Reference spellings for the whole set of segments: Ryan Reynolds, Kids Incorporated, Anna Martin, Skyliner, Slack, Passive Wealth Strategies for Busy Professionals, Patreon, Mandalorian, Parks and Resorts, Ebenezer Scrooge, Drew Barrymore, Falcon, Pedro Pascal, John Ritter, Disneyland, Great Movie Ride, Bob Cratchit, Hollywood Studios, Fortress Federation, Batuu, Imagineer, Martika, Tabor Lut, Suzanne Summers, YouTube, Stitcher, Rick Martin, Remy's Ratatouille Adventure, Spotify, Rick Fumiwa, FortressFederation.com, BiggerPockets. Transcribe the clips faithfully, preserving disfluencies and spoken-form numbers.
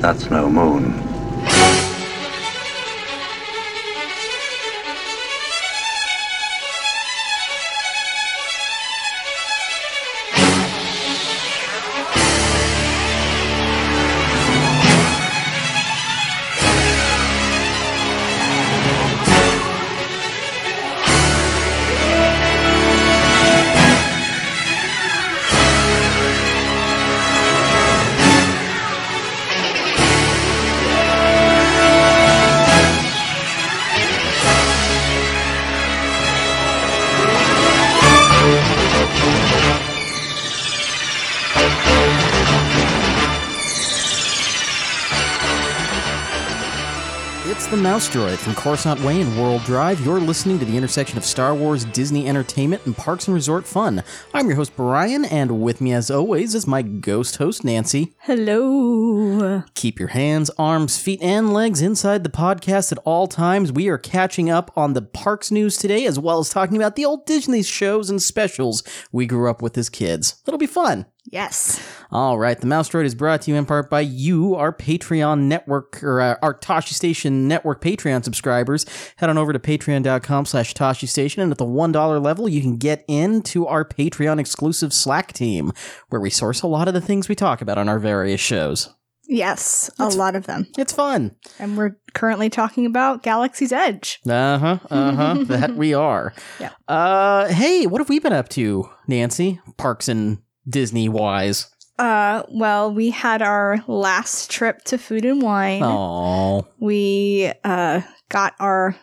That's no moon. Mouse Droid from Coruscant Way and World Drive. You're listening to the intersection of Star Wars, Disney Entertainment, and Parks and Resort Fun. I'm your host, Brian, and with me, as always, is my ghost host, Nancy. Hello. Keep your hands, arms, feet, and legs inside the podcast at all times. We are catching up on the parks news today, as well as talking about the old Disney shows and specials we grew up with as kids. It'll be fun. Yes. All right. The Mouse Droid is brought to you in part by you, our Patreon network, or uh, our Tosche Station network Patreon subscribers. Head on over to patreon.com slash Tosche Station, and at the one dollar level, you can get into our Patreon exclusive Slack team, where we source a lot of the things we talk about on our various shows. Yes, a it's, lot of them. It's fun. And we're currently talking about Galaxy's Edge. Uh-huh, uh-huh, that we are. Yeah. Uh, hey, what have we been up to, Nancy? Parks and... Disney-wise? Uh, well, we had our last trip to Food and Wine. Aww. We uh, got our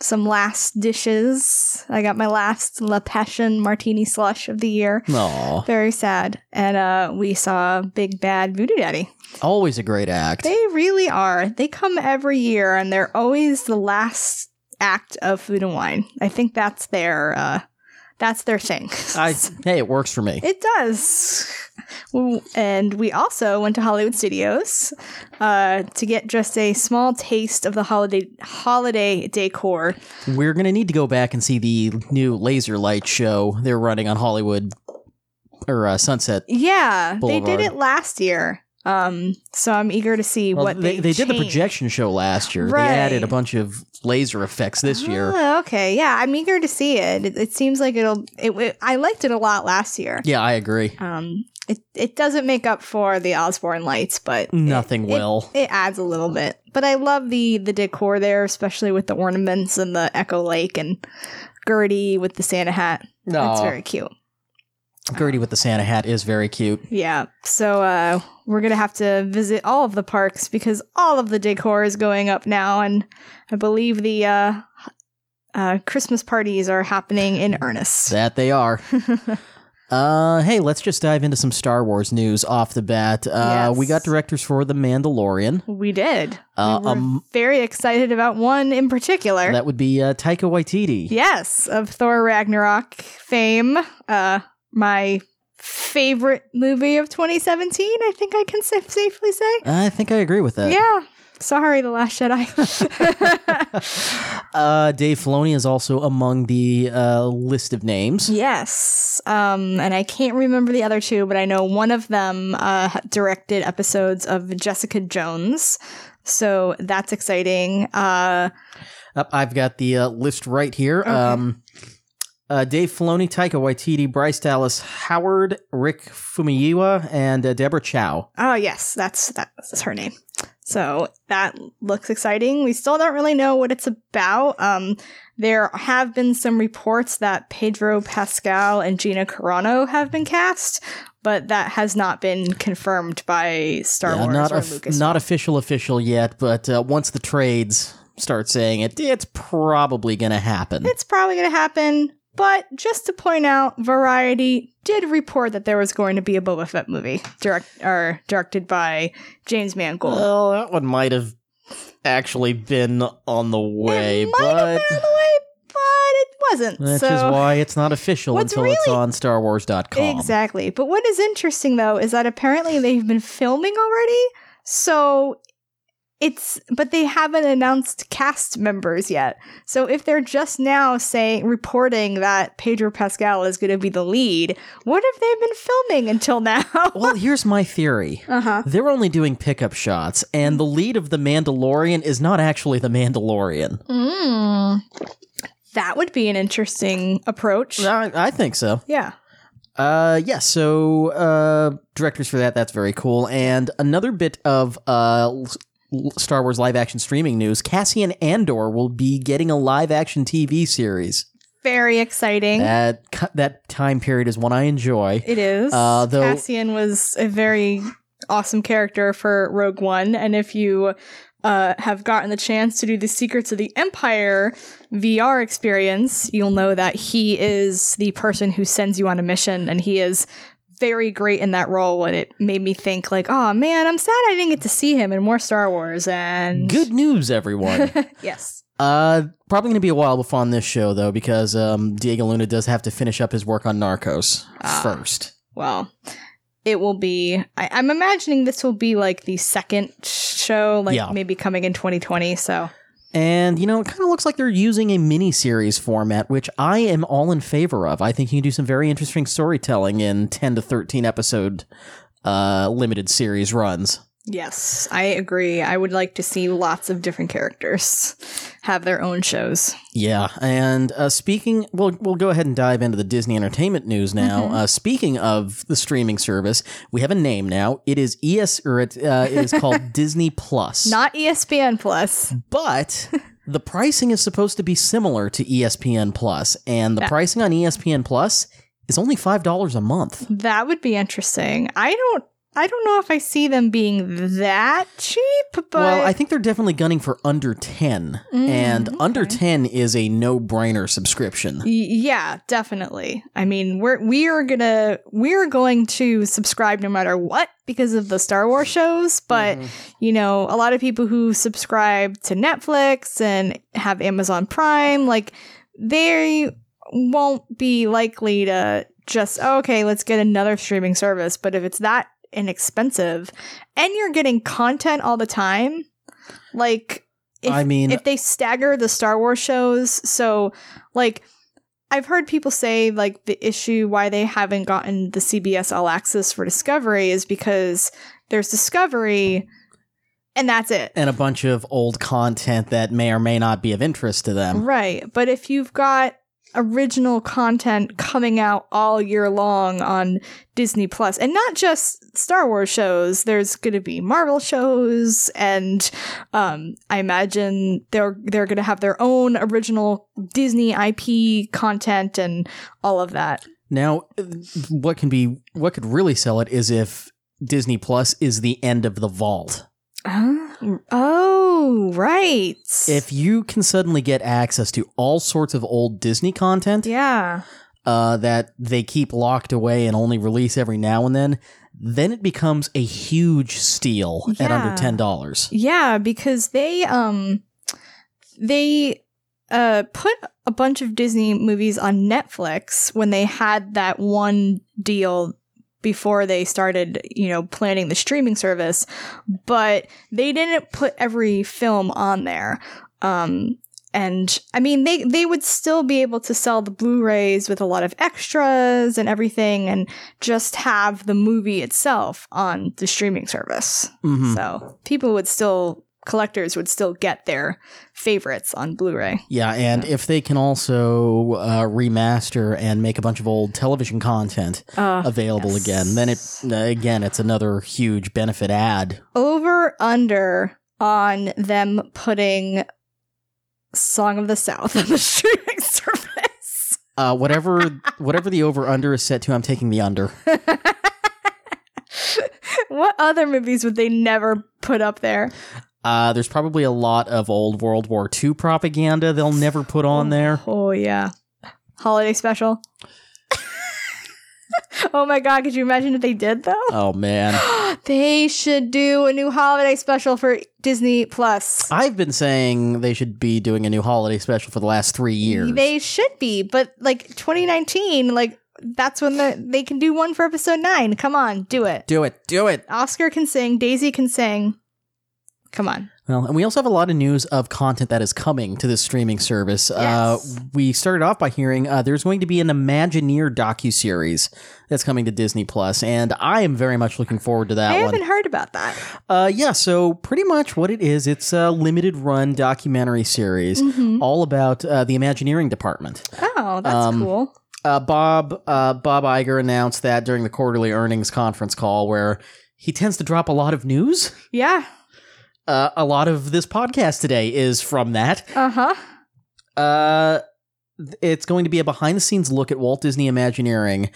some last dishes. I got my last La Passion martini slush of the year. Aww. Very sad. And uh, we saw Big Bad Voodoo Daddy. Always a great act. They really are. They come every year, and they're always the last act of Food and Wine. I think that's their... Uh, That's their thing. I, hey, it works for me. It does. And we also went to Hollywood Studios uh, to get just a small taste of the holiday holiday decor. We're going to need to go back and see the new laser light show they're running on Hollywood or uh, Sunset Yeah, Boulevard. They did it last year. Um, so I'm eager to see well, what they They, they did the projection show last year. Right. They added a bunch of laser effects this oh, year. Okay. Yeah. I'm eager to see it. It, it seems like it'll, it, it, I liked it a lot last year. Yeah, I agree. Um, it, it doesn't make up for the Osborne lights, but nothing it, will. It, it adds a little bit, but I love the, the decor there, especially with the ornaments and the Echo Lake and Gertie with the Santa hat. No, it's very cute. Gertie with the Santa hat is very cute. Yeah. So uh, we're going to have to visit all of the parks because all of the decor is going up now. And I believe the uh, uh, Christmas parties are happening in earnest. That they are. Uh, hey, let's just dive into some Star Wars news off the bat. Uh, yes. We got directors for The Mandalorian. We did. Uh, we were um, very excited about one in particular. That would be uh, Taika Waititi. Yes. Of Thor Ragnarok fame. Uh My favorite movie of twenty seventeen, I think I can safely say. I think I agree with that. Yeah. Sorry, The Last Jedi. uh, Dave Filoni is also among the uh, list of names. Yes. Um, and I can't remember the other two, but I know one of them uh, directed episodes of Jessica Jones. So that's exciting. Uh, oh, I've got the uh, list right here. Okay. Um Uh, Dave Filoni, Taika Waititi, Bryce Dallas Howard, Rick Fumiwa, and uh, Deborah Chow. Oh, yes. That's that's her name. So that looks exciting. We still don't really know what it's about. Um, there have been some reports that Pedro Pascal and Gina Carano have been cast, but that has not been confirmed by Star yeah, Wars not or of, Lucasfilm. Not official official yet, but uh, once the trades start saying it, it's probably going to happen. It's probably going to happen. But just to point out, Variety did report that there was going to be a Boba Fett movie direct, or directed by James Mangold. Well, that one might have actually been on the way. It might but... have been on the way, but it wasn't. Which so is why it's not official until really... it's on Star Wars dot com. Exactly. But what is interesting, though, is that apparently they've been filming already, so... It's, but they haven't announced cast members yet. So if they're just now saying, reporting that Pedro Pascal is going to be the lead, what have they been filming until now? Well, here's my theory. Uh-huh. They're only doing pickup shots, and the lead of The Mandalorian is not actually The Mandalorian. Mm. That would be an interesting approach. I, I think so. Yeah. Uh, yeah, so uh, directors for that, that's very cool. And another bit of... Uh, Star Wars live-action streaming news, Cassian Andor will be getting a live-action T V series. Very exciting. That, that time period is one I enjoy. It is. Uh, though- Cassian was a very awesome character for Rogue One, and if you uh, have gotten the chance to do the Secrets of the Empire V R experience, you'll know that he is the person who sends you on a mission, and he is... very great in that role, and it made me think like, oh man, I'm sad I didn't get to see him in more Star Wars. And good news, everyone. Yes. Uh, probably going to be a while before on this show though, because um, Diego Luna does have to finish up his work on Narcos uh, first. Well, it will be. I, I'm imagining this will be like the second show, like yeah. maybe coming in twenty twenty. So. And, you know, it kind of looks like they're using a miniseries format, which I am all in favor of. I think you can do some very interesting storytelling in ten to thirteen episode uh, limited series runs. Yes, I agree. I would like to see lots of different characters have their own shows. Yeah, and uh, speaking, we'll, we'll go ahead and dive into the Disney Entertainment news now. Mm-hmm. Uh, speaking of the streaming service, we have a name now. It is E S, or it, uh, it is called Disney Plus. Not E S P N Plus. But... the pricing is supposed to be similar to E S P N Plus, and the that- pricing on E S P N Plus is only five dollars a month. That would be interesting. I don't... I don't know if I see them being that cheap, but... Well, I think they're definitely gunning for under ten, mm, and okay. Under ten is a no-brainer subscription. Y- yeah, definitely. I mean, we're we are gonna we're going to subscribe no matter what because of the Star Wars shows, but, mm. you know, a lot of people who subscribe to Netflix and have Amazon Prime, like, they won't be likely to just, oh, okay, let's get another streaming service, but if it's that inexpensive and you're getting content all the time, like if, I mean if they stagger the Star Wars shows, so like I've heard people say like the issue why they haven't gotten the C B S All Access for Discovery is because there's Discovery and that's it, and a bunch of old content that may or may not be of interest to them, right? But if you've got original content coming out all year long on Disney Plus, and not just Star Wars shows, there's going to be Marvel shows, and um, I imagine they're they're going to have their own original Disney I P content and all of that. Now, what can be what could really sell it is if Disney Plus is the end of the vault. Uh, oh, right. If you can suddenly get access to all sorts of old Disney content, yeah, uh, that they keep locked away and only release every now and then, then it becomes a huge steal yeah. at under ten dollars. Yeah, because they um they uh put a bunch of Disney movies on Netflix when they had that one deal before they started, you know, planning the streaming service, but they didn't put every film on there. Um, and I mean, they, they would still be able to sell the Blu-rays with a lot of extras and everything and just have the movie itself on the streaming service. Mm-hmm. So people would still, collectors would still get their favorites on Blu-ray. Yeah, and so. If they can also uh, remaster and make a bunch of old television content uh, available yes. again, then it again it's another huge benefit add. Over under on them putting Song of the South on the streaming service. Uh, whatever whatever the over under is set to, I'm taking the under. What other movies would they never put up there? Uh, there's probably a lot of old World War Two propaganda they'll never put on there. Oh, oh yeah. Holiday special. Oh my God, could you imagine if they did though? Oh man. They should do a new holiday special for Disney Plus. I've been saying they should be doing a new holiday special for the last three years. They should be, but like twenty nineteen, like that's when the, they can do one for episode nine. Come on, do it. Do it, do it. Oscar can sing, Daisy can sing. Come on. Well, and we also have a lot of news of content that is coming to this streaming service. Yes. Uh, we started off by hearing uh, there's going to be an Imagineer docuseries that's coming to Disney Plus, and I am very much looking forward to that I one. I haven't heard about that. Uh, yeah, so pretty much what it is, it's a limited run documentary series mm-hmm. all about uh, the Imagineering department. Oh, that's um, cool. Uh, Bob, uh, Bob Iger announced that during the quarterly earnings conference call where he tends to drop a lot of news. Yeah. Uh, a lot of this podcast today is from that. Uh-huh. Uh, it's going to be a behind-the-scenes look at Walt Disney Imagineering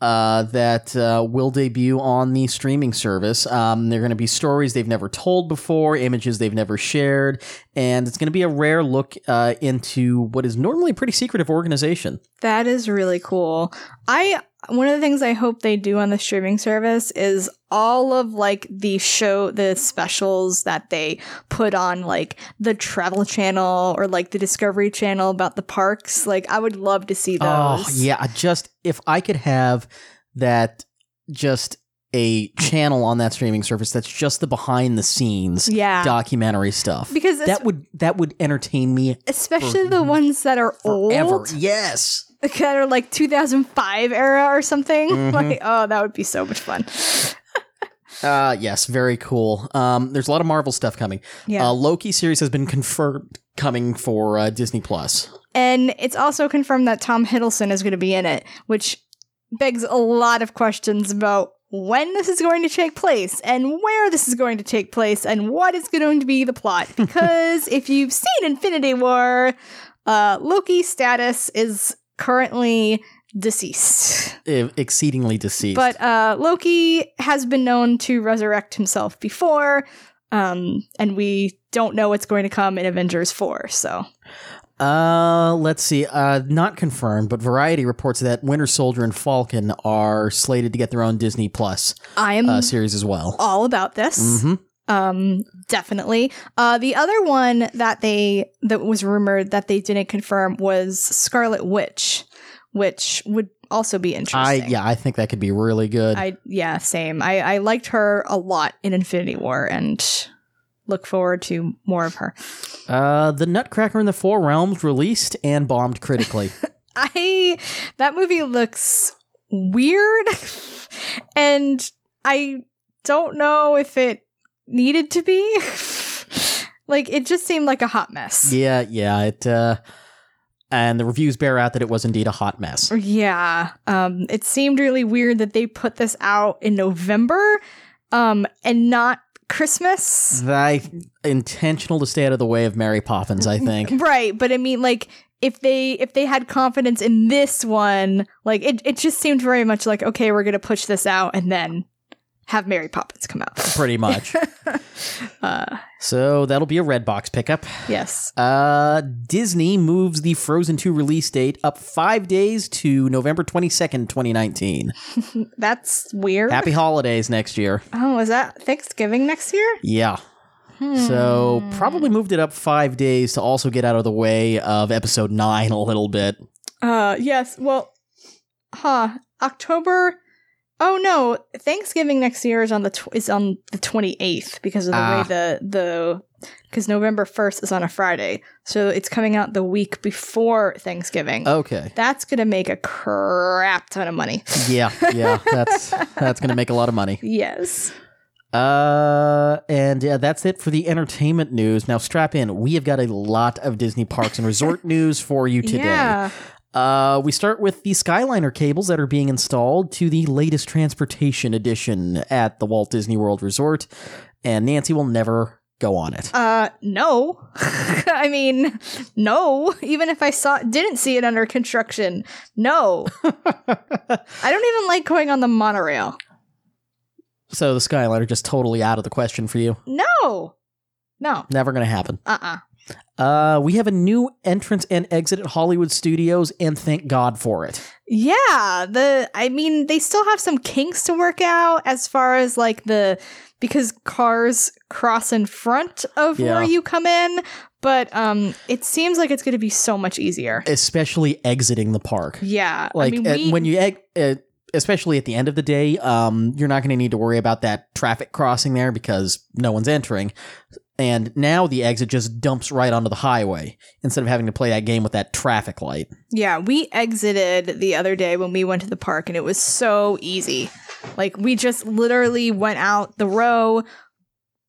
uh, that uh, will debut on the streaming service. Um, they're going to be stories they've never told before, images they've never shared, and it's going to be a rare look uh, into what is normally a pretty secretive organization. That is really cool. I... One of the things I hope they do on the streaming service is all of like the show, the specials that they put on like the Travel Channel or like the Discovery Channel about the parks. Like I would love to see those. Oh, yeah. Just if I could have that, just a channel on that streaming service that's just the behind the scenes yeah. documentary stuff. Because that would that would entertain me. Especially for, the ones that are forever. Old. Yes. That are like two thousand five era or something. Mm-hmm. Like, oh, that would be so much fun. uh, yes, very cool. Um, there's a lot of Marvel stuff coming. Yeah. Uh, Loki series has been confirmed coming for uh, Disney Plus. And it's also confirmed that Tom Hiddleston is going to be in it, which begs a lot of questions about when this is going to take place and where this is going to take place and what is going to be the plot. Because if you've seen Infinity War, uh, Loki's status is... currently deceased. Exceedingly deceased. But uh, Loki has been known to resurrect himself before, um, and we don't know what's going to come in Avengers four, so... Uh, let's see. Uh, not confirmed, but Variety reports that Winter Soldier and Falcon are slated to get their own Disney Plus I am uh, series as well. All about this. Mm-hmm. Um, definitely. Uh, the other one that they, that was rumored that they didn't confirm was Scarlet Witch, which would also be interesting. I, yeah, I think that could be really good. I, yeah, same. I, I liked her a lot in Infinity War and look forward to more of her. Uh, The Nutcracker in the Four Realms released and bombed critically. I, that movie looks weird and I don't know if it needed to be like it just seemed like a hot mess. Yeah, yeah. It uh, and the reviews bear out that it was indeed a hot mess. Yeah, um, it seemed really weird that they put this out in November, um, and not Christmas. They intentional to stay out of the way of Mary Poppins, I think. Right, but I mean, like if they if they had confidence in this one, like it it just seemed very much like okay, we're gonna push this out and then have Mary Poppins come out. Pretty much. uh, so that'll be a Redbox pickup. Yes. Uh, Disney moves the Frozen two release date up five days to November twenty-second, twenty nineteen. That's weird. Happy holidays next year. Oh, is that Thanksgiving next year? Yeah. Hmm. So probably moved it up five days to also get out of the way of episode nine a little bit. Uh, yes. Well, huh. October... Oh no! Thanksgiving next year is on the tw- is on the twenty-eighth because of the ah. way the the because November first is on a Friday, so it's coming out the week before Thanksgiving. Okay, that's gonna make a crap ton of money. Yeah, yeah, that's that's gonna make a lot of money. Yes. Uh, and yeah, that's it for the entertainment news. Now strap in. We have got a lot of Disney parks and resort news for you today. Yeah. Uh, we start with the Skyliner cables that are being installed to the latest transportation edition at the Walt Disney World Resort, and Nancy will never go on it. Uh, no. I mean, no. Even if I saw, didn't see it under construction, no. I don't even like going on the monorail. So the Skyliner just totally out of the question for you? No. No. Never gonna happen. Uh-uh. Uh, we have a new entrance and exit at Hollywood Studios, and thank God for it. Yeah, the I mean, they still have some kinks to work out as far as like the because cars cross in front of yeah. where you come in, but um, it seems like it's going to be so much easier, especially exiting the park. Yeah, like I mean, at, we, when you egg. At, Especially at the end of the day, um, you're not going to need to worry about that traffic crossing there because no one's entering. And now the exit just dumps right onto the highway instead of having to play that game with that traffic light. Yeah, we exited the other day when we went to the park, and it was so easy. Like, we just literally went out the row,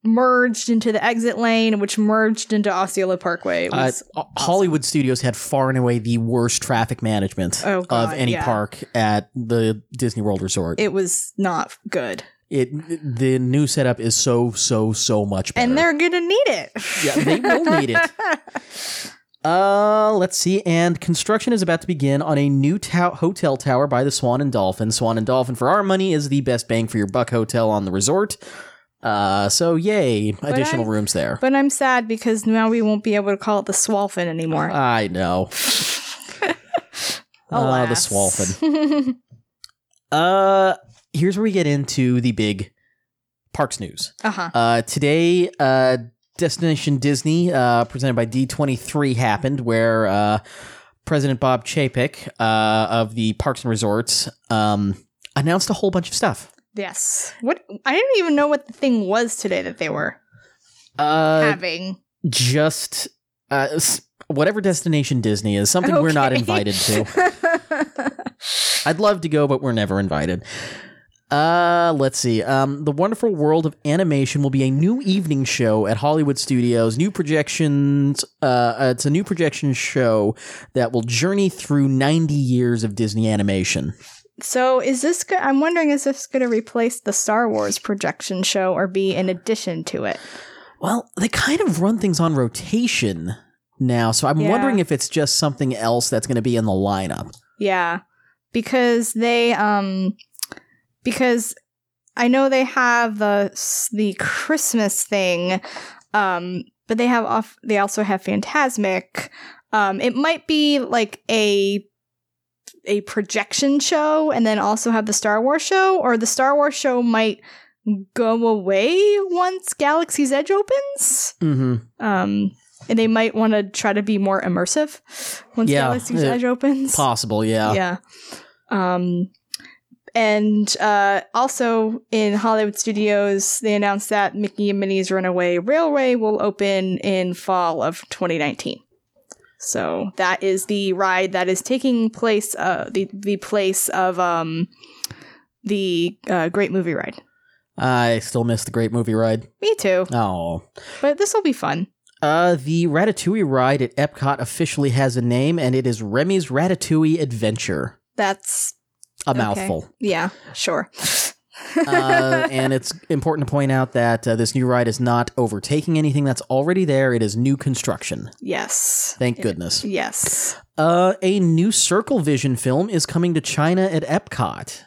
merged into the exit lane, which merged into Osceola Parkway. It was uh, awesome. Hollywood Studios had far and away the worst traffic management oh, God, of any yeah. park at the Disney World Resort. It was not good. It the new setup is so, so, so much better. And they're going to need it. Yeah, they will need it. Uh, let's see. And construction is about to begin on a new to- hotel tower by the Swan and Dolphin. Swan and Dolphin, for our money, is the best bang for your buck hotel on the resort. Uh, so yay, but additional I'm, rooms there. But I'm sad because now we won't be able to call it the Swalfin anymore. Uh, I know. Oh, uh, the Swalfin. uh... Here's where we get into the big parks news. Uh-huh. Uh, today, uh, Destination Disney, uh, presented by D twenty-three, happened where uh, President Bob Chapek uh, of the Parks and Resorts um, announced a whole bunch of stuff. Yes. What I didn't even know what the thing was today that they were uh, having. Just uh, whatever Destination Disney is, something okay. we're not invited to. I'd love to go, but we're never invited. Uh, let's see. Um, the Wonderful World of Animation will be a new evening show at Hollywood Studios. New projections. Uh, it's a new projection show that will journey through ninety years of Disney animation. So is this go- I'm wondering, is this going to replace the Star Wars projection show or be in addition to it? Well, they kind of run things on rotation now. So I'm yeah. wondering if it's just something else that's going to be in the lineup. Yeah. Because they, um, because I know they have the the Christmas thing, um, but they have off. They also have Fantasmic. Um, it might be like a a projection show, and then also have the Star Wars show, or the Star Wars show might go away once Galaxy's Edge opens. Mm-hmm. Um. And they might want to try to be more immersive once yeah, Galaxy's Edge opens. Possible, yeah. Yeah. Um, and uh, also in Hollywood Studios, they announced that Mickey and Minnie's Runaway Railway will open in fall of twenty nineteen. So that is the ride that is taking place, uh, the, the place of um, the uh, Great Movie Ride. I still miss the Great Movie Ride. Me too. Oh. But this will be fun. Uh, the Ratatouille ride at Epcot officially has a name, and it is Remy's Ratatouille Adventure. That's a mouthful. Okay. Yeah, sure. uh, and it's important to point out that uh, this new ride is not overtaking anything that's already there. It is new construction. Yes. Thank goodness. It, yes. Uh, a new Circle Vision film is coming to China at Epcot.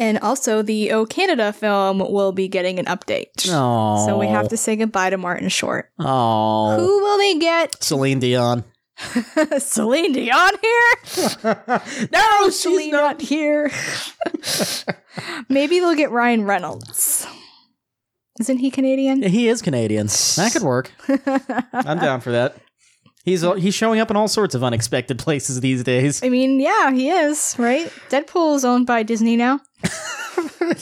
And also, the O Canada film will be getting an update. Aww. So we have to say goodbye to Martin Short. Aww. Who will they get? Celine Dion. Celine Dion here? No, Celine she's not here. Maybe they'll get Ryan Reynolds. Isn't he Canadian? He is Canadian. That could work. I'm down for that. He's he's showing up in all sorts of unexpected places these days. I mean, yeah, he is, right? Deadpool is owned by Disney now.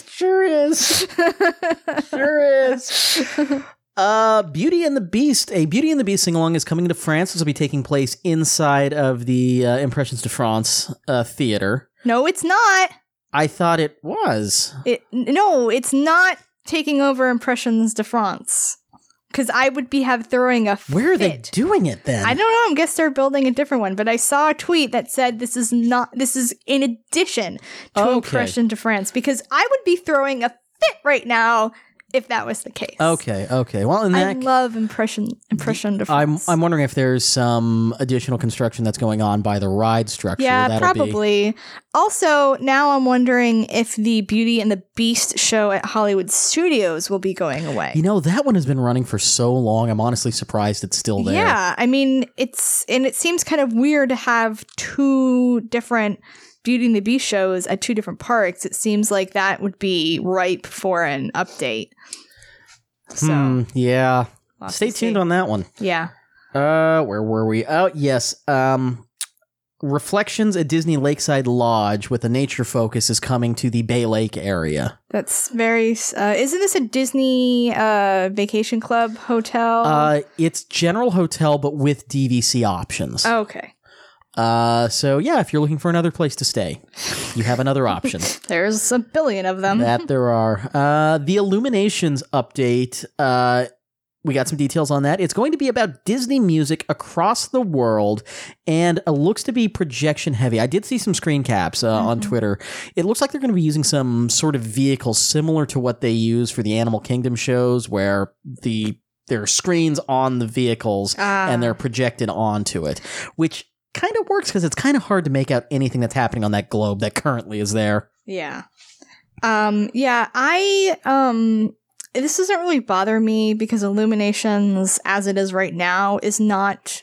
Sure is. Sure is. Uh, Beauty and the Beast. A Beauty and the Beast sing-along is coming to France. This will be taking place inside of the uh, Impressions de France uh, theater. No, it's not. I thought it was. It No, it's not taking over Impressions de France. Because I would be have throwing a fit. Where are they doing it then? I don't know. I guess they're building a different one. But I saw a tweet that said this is not. This is in addition to okay. Impression de France. Because I would be throwing a fit right now if that was the case. Okay. Okay. Well, in that I c- love Impression Impression de France. I'm I'm wondering if there's some additional construction that's going on by the ride structure. Yeah, That'll probably. Be- also, now I'm wondering if the Beauty and the Beast show at Hollywood Studios will be going away. You know, that one has been running for so long. I'm honestly surprised it's still there. Yeah, I mean, it's and it seems kind of weird to have two different Beauty and the Beast shows at two different parks. It seems like that would be ripe for an update. So hmm, yeah, stay tuned on that one. Yeah. Uh, where were we? Oh yes. Um, Reflections at Disney Lakeside Lodge with a nature focus is coming to the Bay Lake area. That's very... Uh, isn't this a Disney uh, Vacation Club hotel? Uh, it's General Hotel, but with D V C options. Oh, okay. Uh, so, yeah, if you're looking for another place to stay, you have another option. There's a billion of them. That there are. Uh, the Illuminations update... Uh, We got some details on that. It's going to be about Disney music across the world, and it looks to be projection heavy. I did see some screen caps uh, mm-hmm. on Twitter. It looks like they're going to be using some sort of vehicle similar to what they use for the Animal Kingdom shows, where the there are screens on the vehicles ah. and they're projected onto it, which kind of works because it's kind of hard to make out anything that's happening on that globe that currently is there. Yeah. Um, yeah, I... Um This doesn't really bother me because Illuminations, as it is right now, is not,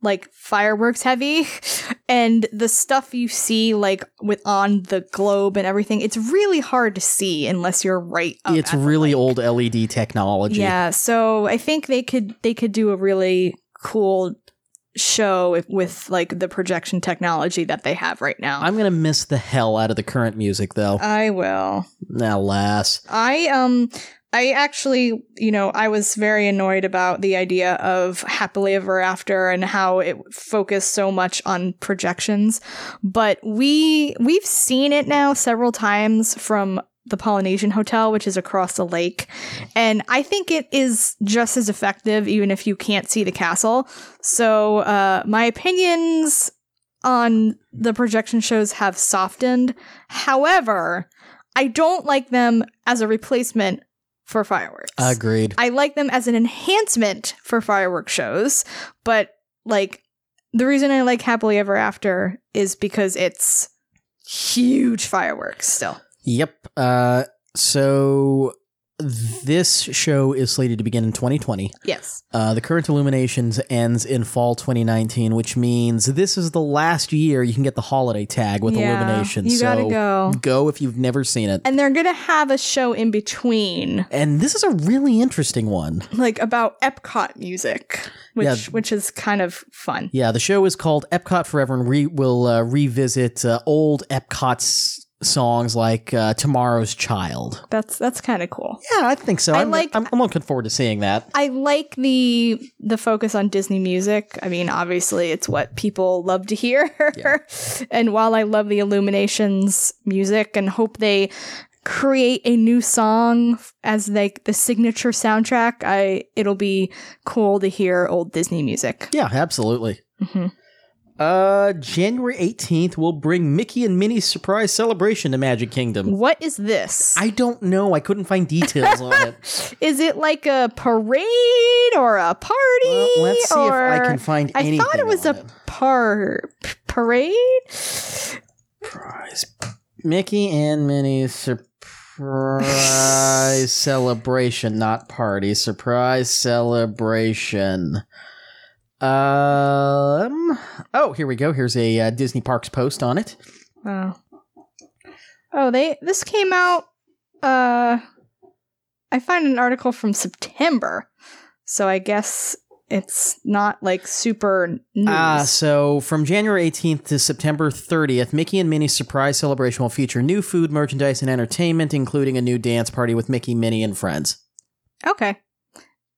like, fireworks heavy. And the stuff you see, like, with on the globe and everything, it's really hard to see unless you're right up. It's really old L E D technology. Yeah, so I think they could they could do a really cool show with, like, the projection technology that they have right now. I'm gonna miss the hell out of the current music, though. I will. Alas. I, um... I actually, you know, I was very annoyed about the idea of Happily Ever After and how it focused so much on projections. But we, we've seen it now several times from the Polynesian Hotel, which is across the lake. And I think it is just as effective, even if you can't see the castle. So uh, my opinions on the projection shows have softened. However, I don't like them as a replacement for fireworks. Agreed. I like them as an enhancement for fireworks shows, but like the reason I like Happily Ever After is because it's huge fireworks still. Yep. Uh, so this show is slated to begin in twenty twenty. Yes. Uh, the current Illuminations ends in fall twenty nineteen, which means this is the last year you can get the holiday tag with yeah, Illuminations. You gotta so go. Go if you've never seen it. And they're gonna have a show in between. And this is a really interesting one, like about Epcot music, which yeah. which is kind of fun. Yeah, the show is called Epcot Forever, and we will uh, revisit uh, old Epcot's songs like uh, Tomorrow's Child. That's that's kind of cool. Yeah, I think so. I I'm, like, I'm, I'm looking forward to seeing that. I like the the focus on Disney music. I mean, obviously, it's what people love to hear. Yeah. And while I love the Illuminations music and hope they create a new song as like the signature soundtrack, I it'll be cool to hear old Disney music. Yeah, absolutely. Mm-hmm. Uh, January eighteenth will bring Mickey and Minnie's surprise celebration to Magic Kingdom. What is this? I don't know. I couldn't find details on it. Is it like a parade or a party? Well, let's see or... if I can find I anything. I thought it was on a it. Par- parade. Surprise. Mickey and Minnie's surprise celebration, not party. Surprise celebration. Um. Oh, here we go. Here's a uh, Disney Parks post on it. Oh. Oh, they. This came out. Uh, I found an article from September, so I guess it's not like super news. Ah, uh, so from January eighteenth to September thirtieth, Mickey and Minnie's surprise celebration will feature new food, merchandise, and entertainment, including a new dance party with Mickey, Minnie, and friends. Okay.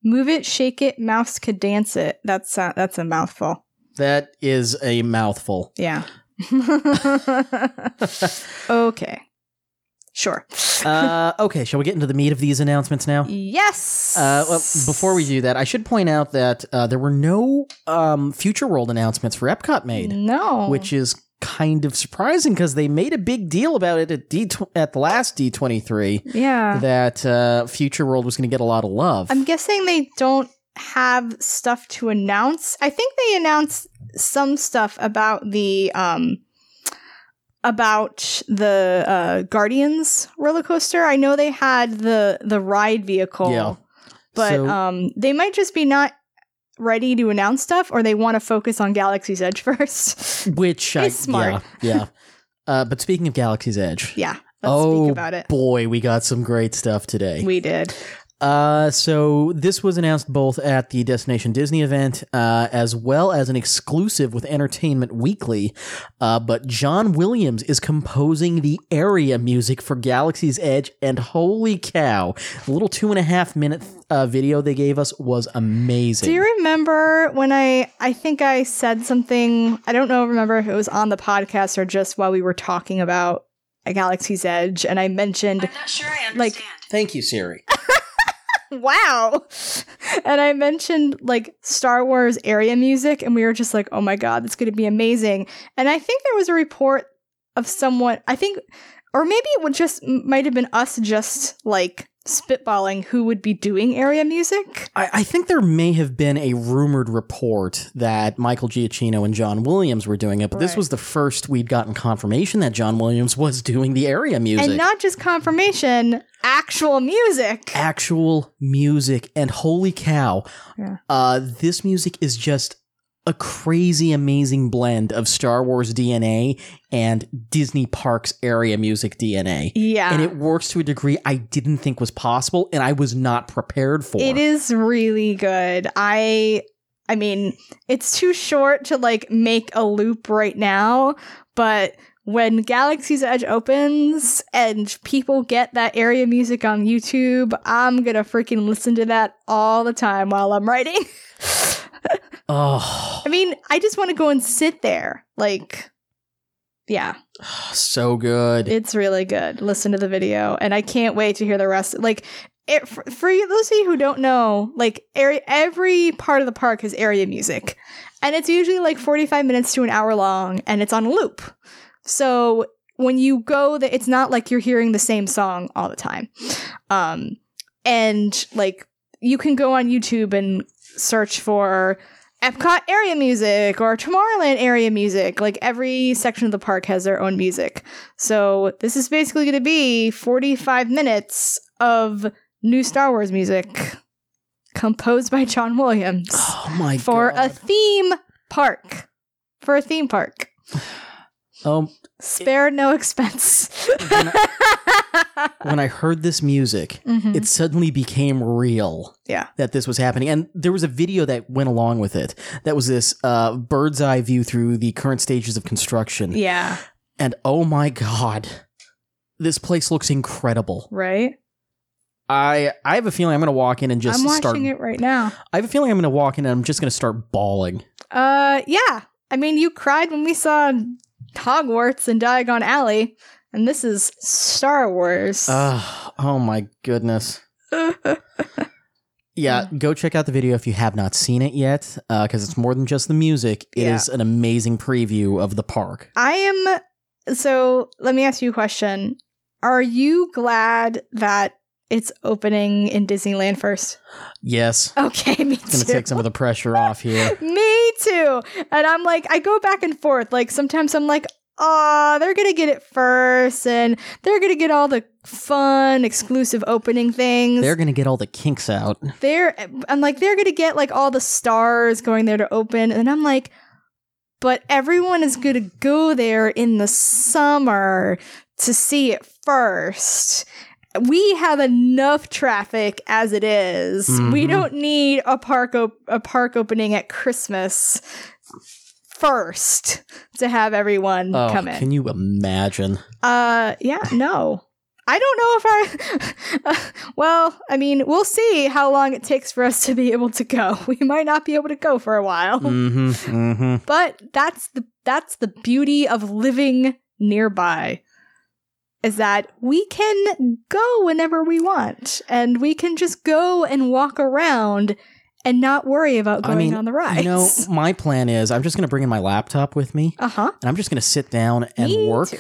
Move it, shake it, mouse could dance it. That's a, that's a mouthful. That is a mouthful. Yeah. Okay. Sure. uh, okay, shall we get into the meat of these announcements now? Yes! Uh, well, before we do that, I should point out that uh, there were no um, Future World announcements for Epcot made. No. Which is kind of surprising because they made a big deal about it at D at the last D twenty-three. Yeah, that uh, Future World was going to get a lot of love. I'm guessing they don't have stuff to announce. I think they announced some stuff about the um about the uh, Guardians roller coaster. I know they had the the ride vehicle, yeah. but so- um they might just be not ready to announce stuff, or they want to focus on Galaxy's Edge first, which is I, smart. Yeah, yeah. Uh, but speaking of Galaxy's Edge, yeah, let's oh speak about it. Boy, we got some great stuff today. We did. Uh, so this was announced both at the Destination Disney event, uh, as well as an exclusive with Entertainment Weekly. Uh, but John Williams is composing the area music for Galaxy's Edge, and holy cow, the little two and a half minute uh, video they gave us was amazing. Do you remember when I, I think I said something, I don't know, remember if it was on the podcast or just while we were talking about a Galaxy's Edge, and I mentioned, I'm not sure I understand. Like, thank you, Siri. Wow. And I mentioned like Star Wars area music, and we were just like, oh my God, that's going to be amazing. And I think there was a report of someone, I think, or maybe it would just might have been us just like spitballing who would be doing area music. I, I think there may have been a rumored report that Michael Giacchino and John Williams were doing it, but right. This was the first we'd gotten confirmation that John Williams was doing the area music. And not just confirmation, actual music. Actual music. And holy cow, yeah. uh, this music is just a crazy, amazing blend of Star Wars D N A and Disney Parks area music D N A. Yeah. And it works to a degree I didn't think was possible, and I was not prepared for. It is really good. I I mean, it's too short to like make a loop right now, but when Galaxy's Edge opens and people get that area music on YouTube, I'm going to freaking listen to that all the time while I'm writing. Oh, I mean, I just want to go and sit there. Like, yeah. So good. It's really good. Listen to the video. And I can't wait to hear the rest. Like, it, for, for those of you who don't know, like, area, every part of the park has area music. And it's usually like forty-five minutes to an hour long. And it's on a loop. So when you go, the, it's not like you're hearing the same song all the time. Um, and, like, you can go on YouTube and search for Epcot area music or Tomorrowland area music. Like every section of the park has their own music. So this is basically going to be forty-five minutes of new Star Wars music composed by John Williams. Oh my for God. a theme park. For a theme park. Um, Spare it, no expense. When I, when I heard this music, mm-hmm. It suddenly became real. Yeah, that this was happening. And there was a video that went along with it. That was this uh, bird's eye view through the current stages of construction. Yeah. And oh my God, this place looks incredible. Right? I I have a feeling I'm going to walk in and just start. I'm watching start, it right now. I have a feeling I'm going to walk in and I'm just going to start bawling. Uh, yeah. I mean, you cried when we saw Hogwarts and Diagon Alley, and this is Star Wars. Uh, oh my goodness. Yeah, go check out the video if you have not seen it yet, uh, because it's more than just the music. It yeah. is an amazing preview of the park. I am, so let me ask you a question. Are you glad that it's opening in Disneyland first? Yes. Okay, me too. It's going to take some of the pressure off here. Me too. And I'm like, I go back and forth. Like, sometimes I'm like, oh, they're going to get it first, and they're going to get all the fun, exclusive opening things. They're going to get all the kinks out. They're, I'm like, they're going to get, like, all the stars going there to open. And I'm like, but everyone is going to go there in the summer to see it first. We have enough traffic as it is. Mm-hmm. We don't need a park op- a park opening at Christmas first to have everyone oh, come in. Can you imagine? Uh, yeah, no. I don't know if I... Uh, well, I mean, we'll see how long it takes for us to be able to go. We might not be able to go for a while. Mm-hmm, mm-hmm. But that's the that's the beauty of living nearby. Is that we can go whenever we want, and we can just go and walk around and not worry about going I mean, on the rides. You know, my plan is I'm just going to bring in my laptop with me, uh-huh. and I'm just going to sit down and me work too.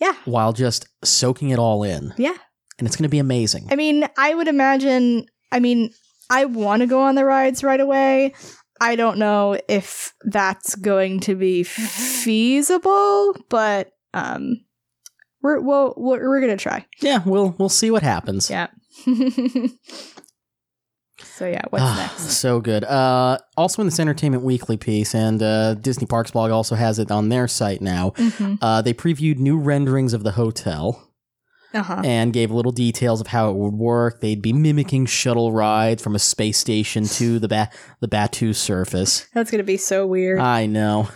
Yeah, while just soaking it all in. Yeah. And it's going to be amazing. I mean, I would imagine, I mean, I want to go on the rides right away. I don't know if that's going to be feasible, but... um. We're we'll, we're gonna try. Yeah, we'll we'll see what happens. Yeah. So yeah, what's uh, next? So good. Uh, also in this Entertainment Weekly piece, and uh, Disney Parks blog also has it on their site now. Mm-hmm. Uh, they previewed new renderings of the hotel. uh-huh. and gave little details of how it would work. They'd be mimicking shuttle rides from a space station to the ba- the Batuu surface. That's going to be so weird. I know.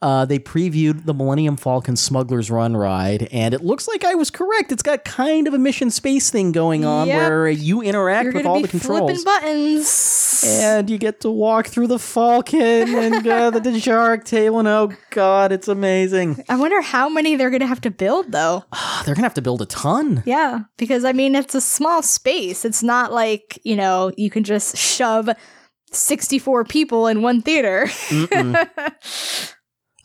Uh, they previewed the Millennium Falcon Smuggler's Run ride, and it looks like I was correct. It's got kind of a Mission Space thing going on, yep. where you interact You're with all be the controls, flipping buttons, and you get to walk through the Falcon and uh, the, the shark tail, and oh god, it's amazing. I wonder how many they're going to have to build, though. Uh, they're going to have to build a ton. Yeah, because I mean, it's a small space. It's not like, you know, you can just shove sixty-four people in one theater.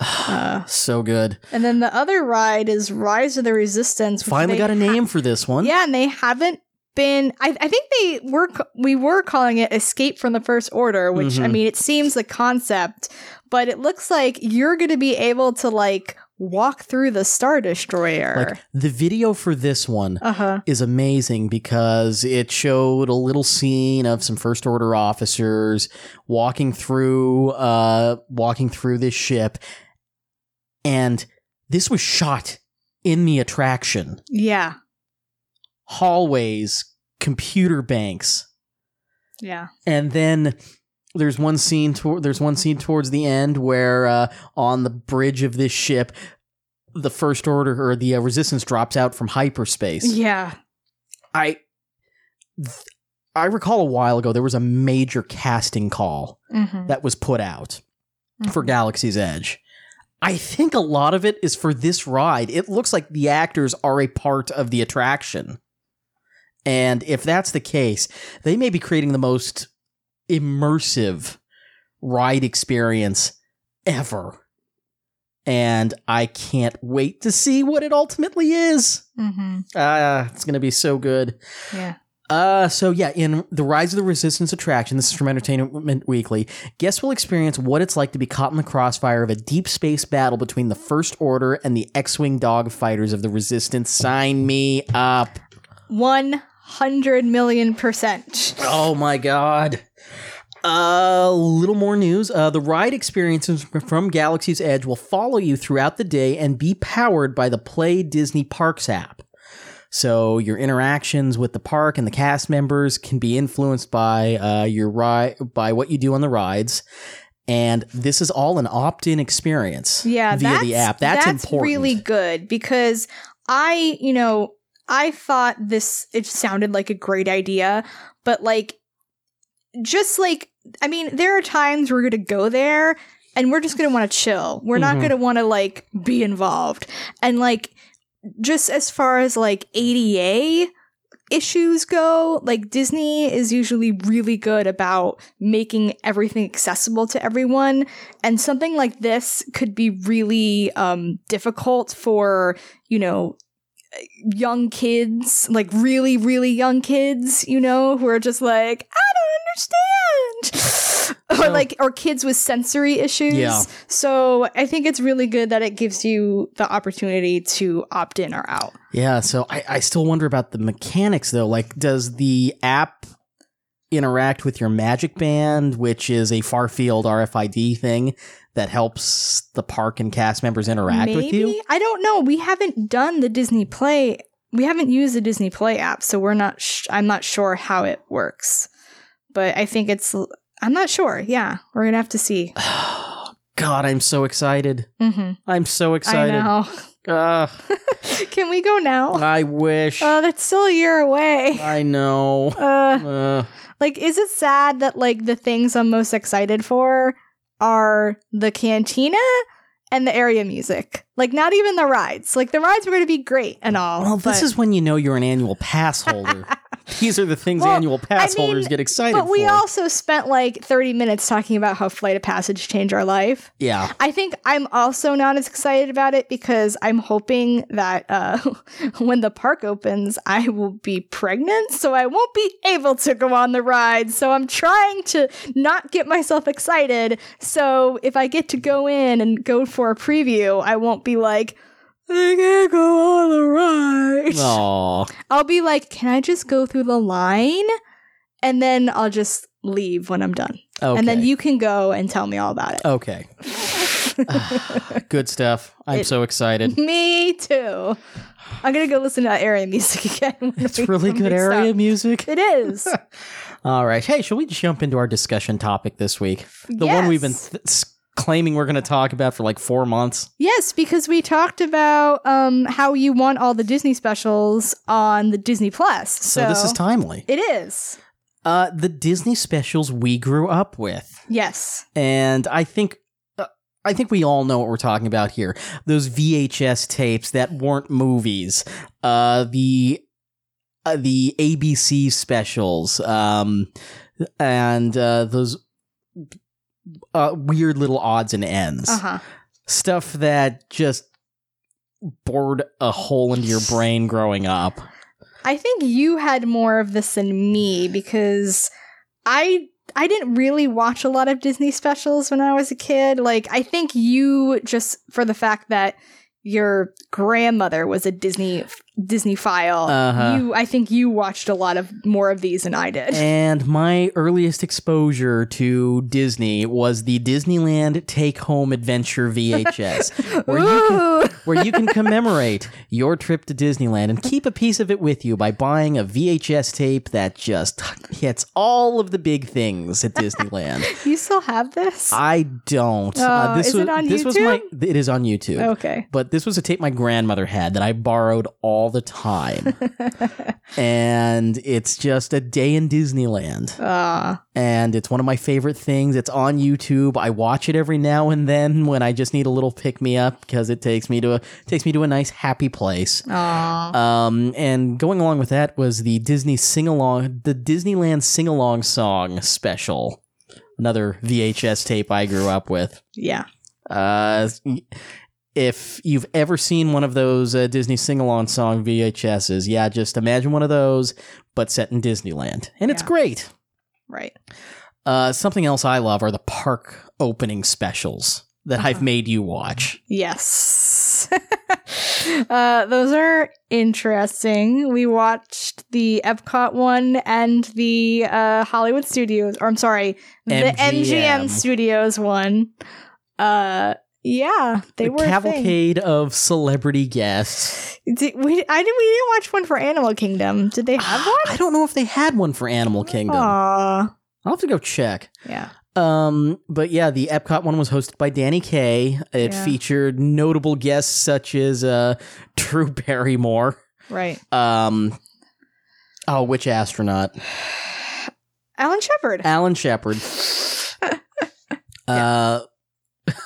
Uh, so good. And then the other ride is Rise of the Resistance. Finally got a name ha- for this one. Yeah, and they haven't been. I, I think they were. We were calling it Escape from the First Order, which mm-hmm. I mean, it seems the concept, but it looks like you're going to be able to like walk through the Star Destroyer. Like, the video for this one uh-huh. is amazing because it showed a little scene of some First Order officers walking through, uh, walking through this ship. And this was shot in the attraction. Yeah. Hallways, computer banks. Yeah. And then there's one scene to- there's one scene towards the end where uh, on the bridge of this ship, the First Order or the uh, Resistance drops out from hyperspace. Yeah. I th- I recall a while ago there was a major casting call mm-hmm. that was put out mm-hmm. for Galaxy's Edge. I think a lot of it is for this ride. It looks like the actors are a part of the attraction. And if that's the case, they may be creating the most immersive ride experience ever. And I can't wait to see what it ultimately is. Mm-hmm. Uh, it's going to be so good. Yeah. Uh, so yeah, in the Rise of the Resistance attraction, this is from Entertainment Weekly, guests will experience what it's like to be caught in the crossfire of a deep space battle between the First Order and the X-Wing dogfighters of the Resistance. Sign me up. one hundred million percent. Oh my god. A uh, little more news. Uh, the ride experiences from Galaxy's Edge will follow you throughout the day and be powered by the Play Disney Parks app. So your interactions with the park and the cast members can be influenced by uh, your ri- by what you do on the rides. And this is all an opt-in experience yeah, via the app. That's, that's important. Really good, because I, you know, I thought this, it sounded like a great idea, but like, just like, I mean, there are times we're going to go there and we're just going to want to chill. We're mm-hmm. not going to want to like be involved. And like, just as far as like A D A issues go, like Disney is usually really good about making everything accessible to everyone. And something like this could be really um, difficult for, you know, young kids, like really, really young kids, you know, who are just like, I don't understand. Or like, or kids with sensory issues. Yeah. So I think it's really good that it gives you the opportunity to opt in or out. Yeah. So I, I still wonder about the mechanics, though. Like, does the app interact with your Magic Band, which is a far field R F I D thing that helps the park and cast members interact Maybe? with you? I don't know. We haven't done the Disney Play. We haven't used the Disney Play app, so we're not. Sh- I'm not sure how it works, but I think it's. I'm not sure. Yeah, we're gonna have to see. God, I'm so excited. Mm-hmm. I'm so excited. I know. Uh, Can we go now? I wish. Oh, uh, that's still a year away. I know. Uh, uh. Like, is it sad that like the things I'm most excited for are the cantina and the area music? Like, not even the rides. Like, the rides were going to be great and all. Well, but... this is when you know you're an annual pass holder. These are the things well, annual pass I mean, holders get excited but for. But we also spent like thirty minutes talking about how Flight of Passage changed our life. Yeah. I think I'm also not as excited about it because I'm hoping that uh, when the park opens, I will be pregnant, so I won't be able to go on the ride. So I'm trying to not get myself excited. So if I get to go in and go for a preview, I won't be like, I can't go on the ride. Aww. I'll be like, can I just go through the line? And then I'll just leave when I'm done. Okay. And then you can go and tell me all about it. Okay. Good stuff. I'm it, so excited. Me too. I'm going to go listen to area music again. It's really good area stop. music. It is. All right. Hey, shall we jump into our discussion topic this week? The yes. one we've been th- claiming we're going to talk about for like four months. Yes, because we talked about um, how you want all the Disney specials on the Disney Plus. So, so this is timely. It is. Uh, the Disney specials we grew up with. Yes. And I think... I think we all know what we're talking about here. Those V H S tapes that weren't movies, uh, the uh, the A B C specials, um, and uh, those uh, weird little odds and ends, uh-huh. stuff that just bored a hole into your brain growing up. I think you had more of this than me because I. I didn't really watch a lot of Disney specials when I was a kid. Like, I think you just for the fact that your grandmother was a Disney Disney-phile, uh-huh. you I think you watched a lot of more of these than I did. And my earliest exposure to Disney was the Disneyland Take Home Adventure V H S, where you can, where you can commemorate your trip to Disneyland and keep a piece of it with you by buying a V H S tape that just hits all of the big things at Disneyland. You still have this? I don't. Oh, uh, this is was, it on this YouTube? Was my, it is on YouTube. Okay. But this was a tape my grandmother had that I borrowed all the time. And it's just a day in Disneyland. Uh. And it's one of my favorite things. It's on YouTube. I watch it every now and then when I just need a little pick-me-up because it takes me to a takes me to a nice, happy place. Aww. Um, and going along with that was the Disney sing-along, the Disneyland sing-along song special. Another V H S tape I grew up with. Yeah. Uh. If you've ever seen one of those uh, Disney sing-along song V H Ss, yeah, just imagine one of those, but set in Disneyland. And yeah. It's great. Right. Uh, something else I love are the park opening specials that uh-huh. I've made you watch. Yes. uh, those are interesting. We watched the Epcot one and the uh, Hollywood Studios, or I'm sorry, M G M. The M G M Studios one. Uh Yeah, they the were cavalcade a thing. Of celebrity guests. Did we? I did. We didn't watch one for Animal Kingdom. Did they have one? I don't know if they had one for Animal Kingdom. Aww. I'll have to go check. Yeah. Um. But yeah, the Epcot one was hosted by Danny Kaye. It yeah. featured notable guests such as uh, Drew Barrymore. Right. Um. Oh, which astronaut? Alan Shepard. Alan Shepard. yeah. Uh.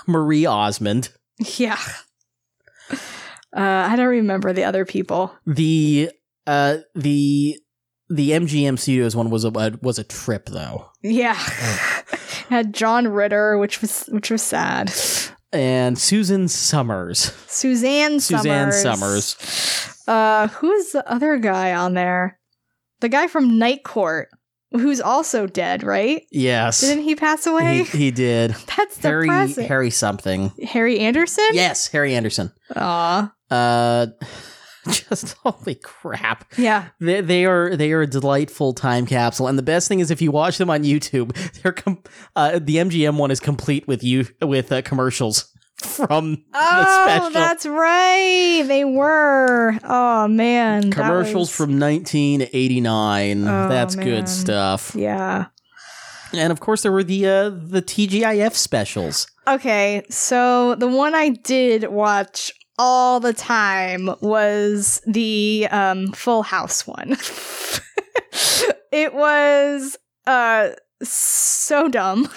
Marie Osmond. Yeah. Uh, I don't remember the other people. The uh, the the M G M Studios one was a was a trip though. Yeah. Oh. Had John Ritter, which was which was sad. And Susan Summers. Suzanne Summers. Suzanne Summers. Uh, who's the other guy on there? The guy from Night Court. Who's also dead, right? Yes. Didn't he pass away? He, he did. That's Harry, depressing. Harry something. Harry Anderson? Yes, Harry Anderson. Aw. Uh, just holy crap. Yeah. They, they are they are a delightful time capsule, and the best thing is if you watch them on YouTube, they're com- uh, the M G M one is complete with you with uh, commercials from oh, the special. Oh, that's right. They were. Oh, man. Commercials was... from nineteen eighty-nine. Oh, that's man. Good stuff. Yeah. And, of course, there were the uh, the T G I F specials. Okay, so the one I did watch all the time was the um, Full House one. It was... Uh, so dumb.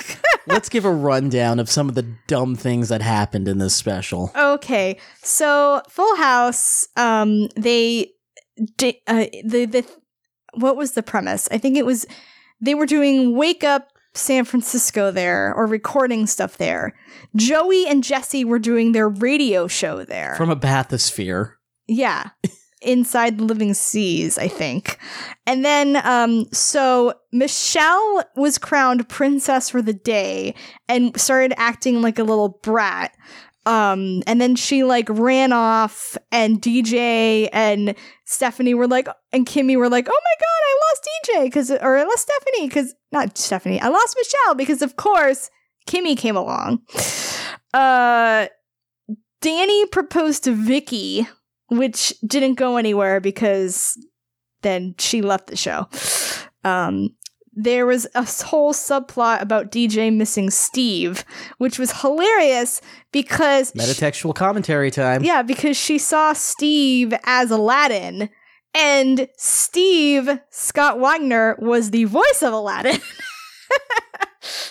Let's give a rundown of some of the dumb things that happened in this special. Okay, so Full House, um, they, di- uh, the the, what was the premise? I think it was they were doing Wake Up San Francisco there, or recording stuff there. Joey and Jesse were doing their radio show there from a bathysphere. Yeah, inside the living seas, I think. And then, um, so Michelle was crowned princess for the day and started acting like a little brat. Um, and then she like ran off, and D J and Stephanie were like, and Kimmy were like, oh my God, I lost D J because, or I lost Stephanie because, not Stephanie, I lost Michelle because, of course, Kimmy came along. Uh, Danny proposed to Vicky, which didn't go anywhere because then she left the show. Um, there was a whole subplot about D J missing Steve, which was hilarious because... Metatextual she, commentary time. Yeah, because she saw Steve as Aladdin, and Steve, Scott Wagner, was the voice of Aladdin.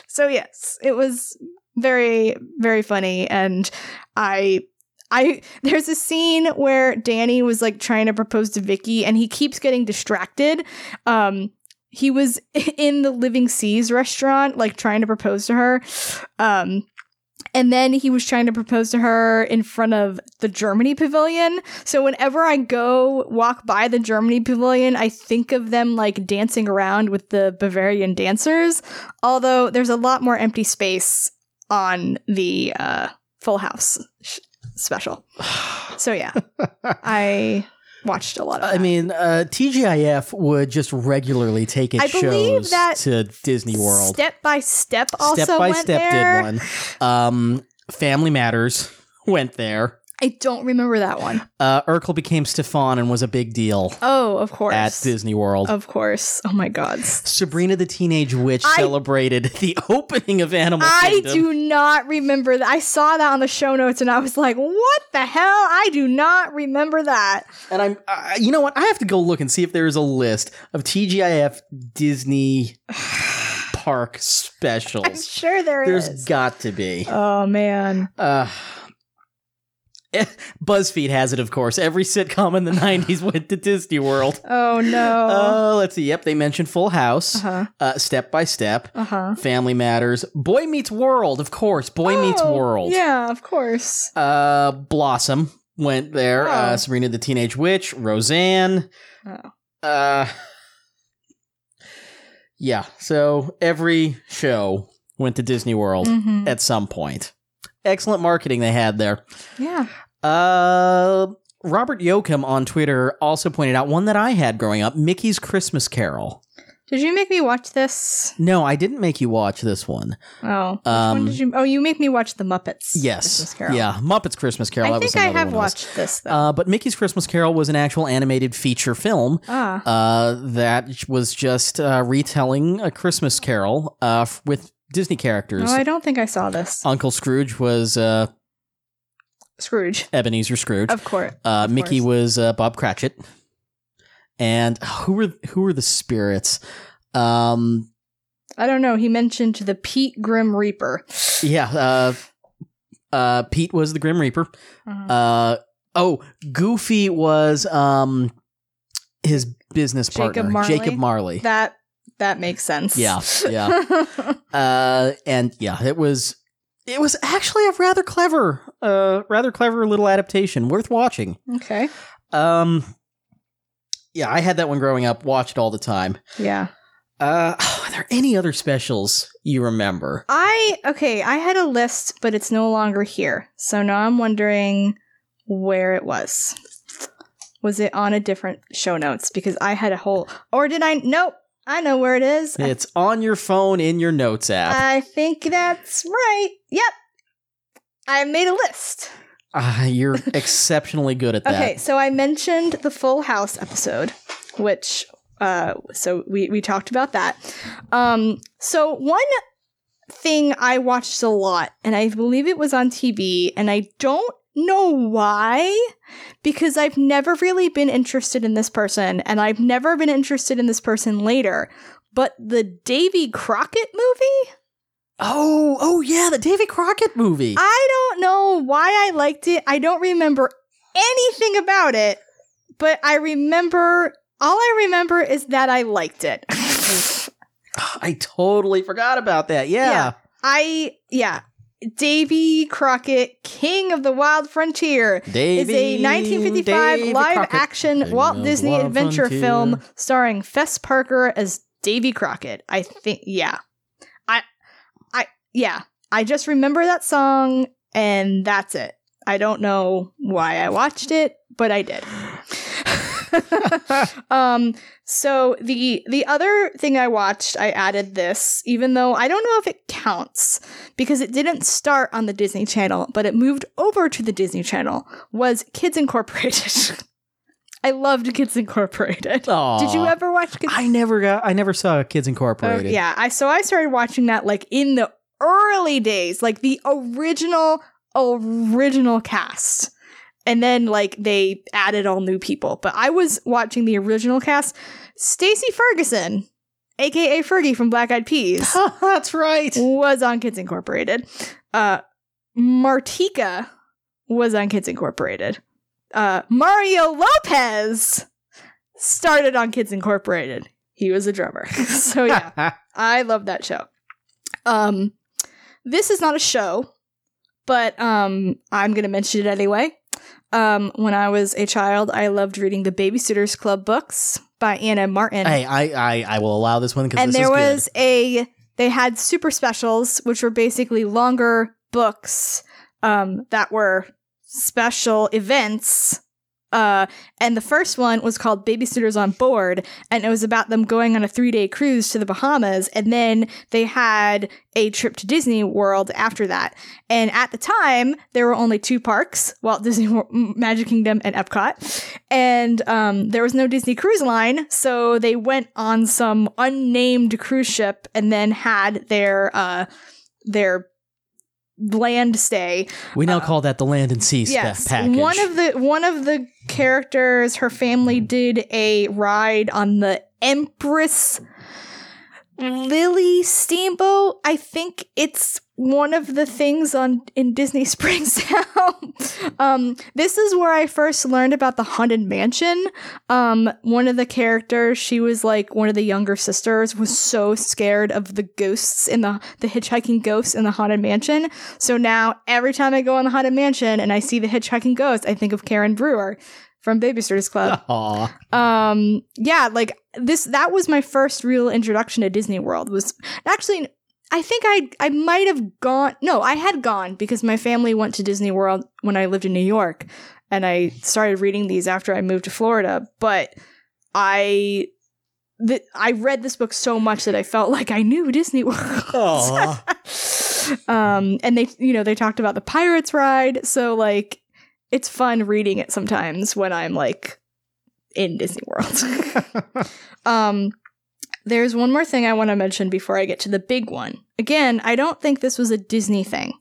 So yes, it was very, very funny, and I... I there's a scene where Danny was like trying to propose to Vicky and he keeps getting distracted. Um, he was in the Living Seas restaurant, like trying to propose to her. Um, and then he was trying to propose to her in front of the Germany Pavilion. So whenever I go walk by the Germany Pavilion, I think of them like dancing around with the Bavarian dancers. Although there's a lot more empty space on the uh, Full House special. So yeah, I watched a lot of that. I mean, uh, T G I F would just regularly take its I shows that to Disney World. Step by Step also Step by went Step there. Did one. Um, Family Matters went there. I don't remember that one. Uh, Urkel became Stefan and was a big deal. Oh, of course. At Disney World. Of course. Oh my God. Sabrina the Teenage Witch I, celebrated the opening of Animal I Kingdom. I do not remember that. I saw that on the show notes and I was like, what the hell? I do not remember that. And I'm, uh, you know what? I have to go look and see if there is a list of T G I F Disney park specials. I'm sure there There's is. There's got to be. Oh man. Uh, BuzzFeed has it, of course. Every sitcom in the nineties went to Disney World. Oh, no. Oh, uh, let's see. Yep, they mentioned Full House, uh-huh. uh, Step by Step, uh-huh. Family Matters, Boy Meets World, of course. Boy oh, Meets World. Yeah, of course. Uh, Blossom went there. Oh. Uh, Sabrina the Teenage Witch, Roseanne. Oh. Uh, yeah, so every show went to Disney World mm-hmm. at some point. Excellent marketing they had there. Yeah. Uh, Robert Yoakum on Twitter also pointed out one that I had growing up, Mickey's Christmas Carol. Did you make me watch this? No, I didn't make you watch this one. Oh. Which um, one did you? Oh, you make me watch the Muppets. Yes. Christmas Carol. Yeah, Muppets Christmas Carol. I that think was I have watched else. This, though. Uh, but Mickey's Christmas Carol was an actual animated feature film ah. uh, that was just uh, retelling a Christmas Carol uh, with Disney characters. Oh, I don't think I saw this. Uncle Scrooge was uh, Scrooge. Ebenezer Scrooge. Of course. Uh, of Mickey course. was uh, Bob Cratchit. And who were who were the spirits? Um, I don't know. He mentioned the Pete Grim Reaper. Yeah. Uh, uh, Pete was the Grim Reaper. Uh-huh. Uh, oh, Goofy was um, his business Jacob partner, Marley? Jacob Marley. That. That makes sense. Yeah, yeah. uh, and yeah, it was it was actually a rather clever, uh, rather clever little adaptation, worth watching. Okay. Um, yeah, I had that one growing up, watched all the time. Yeah. Uh, oh, are there any other specials you remember? I okay, I had a list, but it's no longer here. So now I'm wondering where it was. Was it on a different show notes? Because I had a whole, or did I? Nope. I know where it is. It's on your phone in your notes app. I think that's right. Yep. I made a list. Uh, you're exceptionally good at that. Okay, so I mentioned the Full House episode, which, uh, so we, we talked about that. Um, so one thing I watched a lot, and I believe it was on T V, and I don't know why, because I've never really been interested in this person, and I've never been interested in this person later, but the Davy Crockett movie? Oh, oh yeah, the Davy Crockett movie. I don't know why I liked it. I don't remember anything about it, but I remember, all I remember is that I liked it. I totally forgot about that. Yeah. yeah I, yeah. Davy Crockett, King of the Wild Frontier, Davey, is a nineteen fifty-five live-action Walt Disney adventure Frontier. film starring Fess Parker as Davy Crockett. I think, yeah, I, I, yeah, I just remember that song, and that's it. I don't know why I watched it, but I did. um, so the the other thing I watched, I added this, even though I don't know if it counts because it didn't start on the Disney Channel, but it moved over to the Disney Channel, was Kids Incorporated. I loved Kids Incorporated. Aww. Did you ever watch Kids? I never got. I never saw Kids Incorporated. Uh, yeah, I so I started watching that like in the early days, like the original original cast. And then, like, they added all new people. But I was watching the original cast. Stacey Ferguson, a k a. Fergie from Black Eyed Peas. That's right. Was on Kids Incorporated. Uh, Martika was on Kids Incorporated. Uh, Mario Lopez started on Kids Incorporated. He was a drummer. So, yeah. I love that show. Um, this is not a show, but um, I'm going to mention it anyway. Um, when I was a child, I loved reading the Babysitter's Club books by Anna Martin. Hey, I I, I will allow this one because this is good. And there was a, they had super specials, which were basically longer books um, that were special events. Uh, and the first one was called Babysitters on Board, and it was about them going on a three-day cruise to the Bahamas, and then they had a trip to Disney World after that. And at the time, there were only two parks, Walt Disney World, Magic Kingdom and Epcot, and um, there was no Disney Cruise Line, so they went on some unnamed cruise ship and then had their uh, their land stay. We now uh, call that the land and sea yes, stuff package. One of the one of the characters, her family did a ride on the Empress Lily steamboat. I think it's one of the things on in Disney Springs now. um, this is where I first learned about the Haunted Mansion. Um, one of the characters, she was like one of the younger sisters, was so scared of the ghosts in the the hitchhiking ghosts in the Haunted Mansion. So now every time I go on the Haunted Mansion and I see the hitchhiking ghost, I think of Karen Brewer from Babysitter's Club. Aww. Um, yeah, like this, that was my first real introduction to Disney World. Was actually, I think I I might have gone. No, I had gone because my family went to Disney World when I lived in New York, and I started reading these after I moved to Florida. But I th- I read this book so much that I felt like I knew Disney World. um, and they, you know, they talked about the Pirates ride, so like it's fun reading it sometimes when I'm like in Disney World. um. There's one more thing I want to mention before I get to the big one. Again, I don't think this was a Disney thing,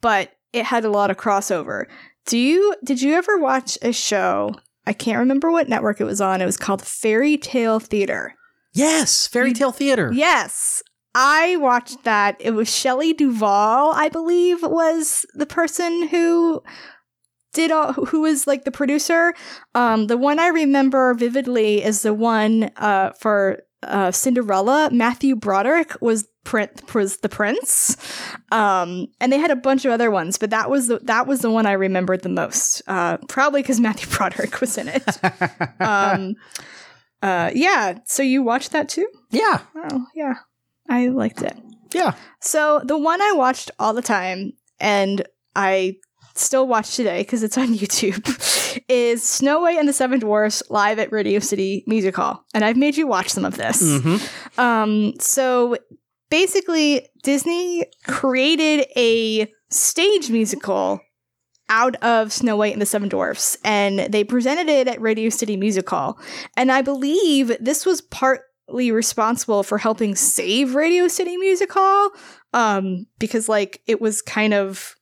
but it had a lot of crossover. Do you? Did you ever watch a show? I can't remember what network it was on. It was called Fairy Tale Theater. Yes, Fairy Tale Theater. Yes, I watched that. It was Shelley Duvall, I believe, was the person who did all, who was like the producer. Um, the one I remember vividly is the one uh, for. Uh, Cinderella. Matthew Broderick was print was the prince, um, and they had a bunch of other ones, but that was the that was the one I remembered the most. Uh, probably because Matthew Broderick was in it. um, uh, yeah. So you watched that too? Yeah. Oh, yeah. I liked it. Yeah. So the one I watched all the time, and I still watch today because it's on YouTube, is Snow White and the Seven Dwarfs Live at Radio City Music Hall. And I've made you watch some of this. Mm-hmm. Um, so basically, Disney created a stage musical out of Snow White and the Seven Dwarfs, and they presented it at Radio City Music Hall. And I believe this was partly responsible for helping save Radio City Music Hall, um, because like it was kind of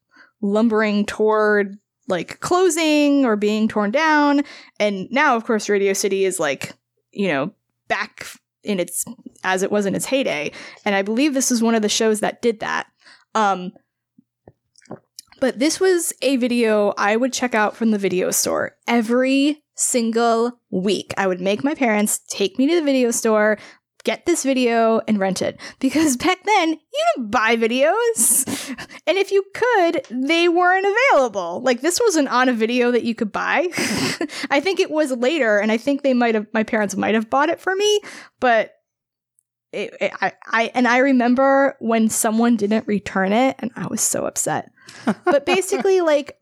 lumbering toward like closing or being torn down, and now of course Radio City is like, you know, back in its as it was in its heyday, and I believe this is one of the shows that did that. Um but this was a video I would check out from the video store every single week. I would make my parents take me to the video store, get this video, and rent it. Because back then, you didn't buy videos. And if you could, they weren't available. Like, this wasn't on a video that you could buy. I think it was later, and I think they might have, my parents might have bought it for me. But it, it, I, I, and I remember when someone didn't return it, and I was so upset. But basically, like,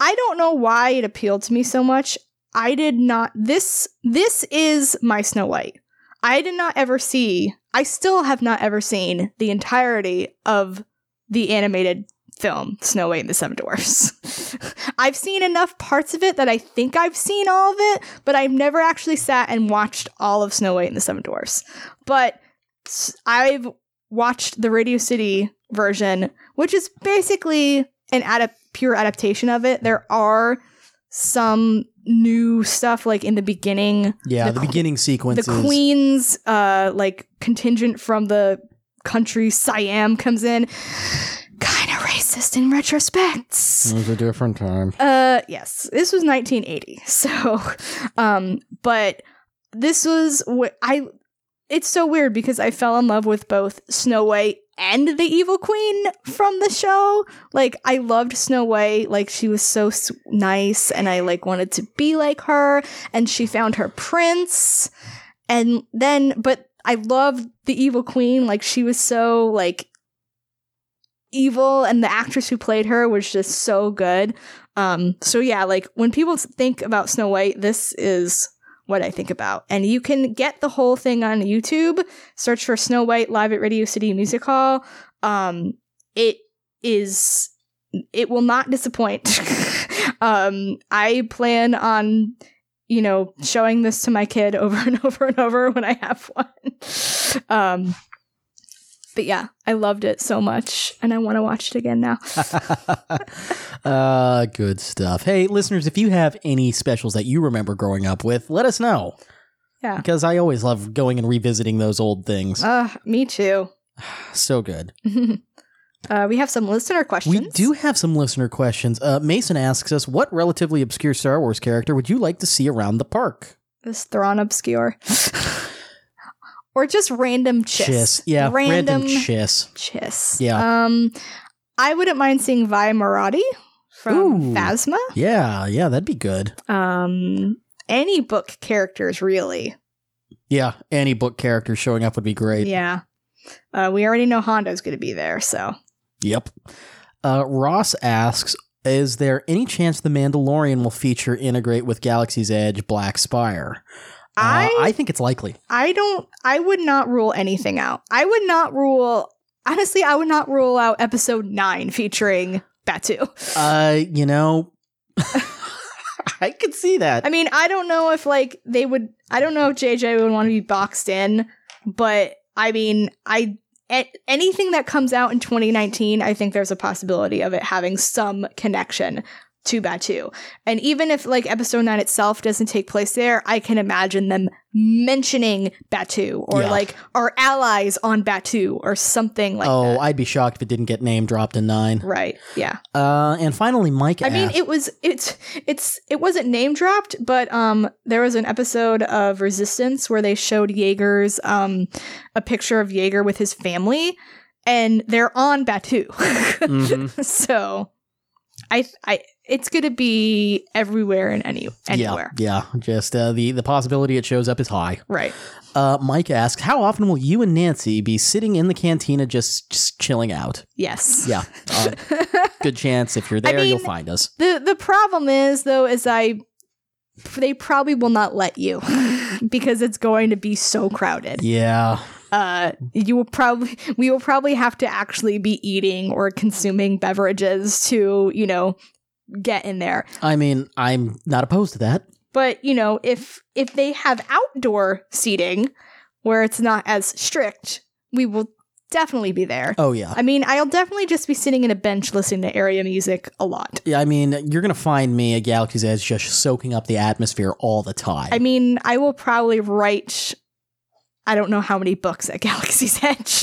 I don't know why it appealed to me so much. I did not, this, this is my Snow White. I did not ever see, I still have not ever seen the entirety of the animated film, Snow White and the Seven Dwarfs. I've seen enough parts of it that I think I've seen all of it, but I've never actually sat and watched all of Snow White and the Seven Dwarfs. But I've watched the Radio City version, which is basically an ad- pure adaptation of it. There are some new stuff, like in the beginning. Yeah, the, the beginning sequences. The Queen's uh, like contingent from the country Siam comes in. Kind of racist in retrospect. It was a different time. Uh, yes, this was nineteen eighty. So, um, but this was wh- I. It's so weird because I fell in love with both Snow White and the Evil Queen from the show. Like, I loved Snow White. Like, she was so s- nice, and I like wanted to be like her. And she found her prince, and then, but I loved the Evil Queen. Like, she was so like evil, and the actress who played her was just so good. Um, so yeah, like when people think about Snow White, this is what I think about. And you can get the whole thing on YouTube. Search for Snow White Live at Radio City Music Hall. Um, it is, it will not disappoint. um, I plan on, you know, showing this to my kid over and over and over when I have one. Um, but yeah, I loved it so much, and I want to watch it again now. uh, good stuff. Hey, listeners, if you have any specials that you remember growing up with, let us know. Yeah. Because I always love going and revisiting those old things. Uh, me too. So good. uh, we have some listener questions. We do have some listener questions. Uh, Mason asks us, what relatively obscure Star Wars character would you like to see around the park? Is Thrawn obscure? Or just random chiss. Chiss. Yeah, random, random chiss. Chiss. Yeah. Um, I wouldn't mind seeing Vi Marati from Ooh, Phasma. Yeah, yeah, that'd be good. Um, any book characters, really. Yeah, any book characters showing up would be great. Yeah. Uh, we already know Hondo's going to be there, so. Yep. Uh, Ross asks, is there any chance The Mandalorian will feature, integrate with Galaxy's Edge, Black Spire? I, uh, I think it's likely. I don't, I would not rule anything out. I would not rule, honestly, I would not rule out episode nine featuring Batuu. Uh, you know, I could see that. I mean, I don't know if like they would, I don't know if J J would want to be boxed in, but I mean, I, a- anything that comes out in twenty nineteen, I think there's a possibility of it having some connection to Batuu. And even if like episode nine itself doesn't take place there, I can imagine them mentioning Batuu or yeah. like our allies on Batuu or something like oh, that. Oh, I'd be shocked if it didn't get name dropped in nine. Right. Yeah. Uh, and finally, Mike I asked, mean, it was it's it's it wasn't name dropped, but um, there was an episode of Resistance where they showed Yeager's um a picture of Yeager with his family, and they're on Batuu. mm-hmm. So I I it's going to be everywhere and any anywhere. Yeah, yeah. Just uh, the, the possibility it shows up is high. Right. Uh, Mike asks, how often will you and Nancy be sitting in the cantina just, just chilling out? Yes. Yeah. Uh, good chance. If you're there, I mean, you'll find us. The the problem is, though, is I they probably will not let you because it's going to be so crowded. Yeah. Uh, you will probably we will probably have to actually be eating or consuming beverages to, you know, get in there. I mean, I'm not opposed to that. But, you know, if if they have outdoor seating where it's not as strict, we will definitely be there. Oh, yeah. I mean, I'll definitely just be sitting in a bench listening to area music a lot. Yeah, I mean, you're going to find me at Galaxy's Edge just soaking up the atmosphere all the time. I mean, I will probably write, I don't know how many books at Galaxy's Edge.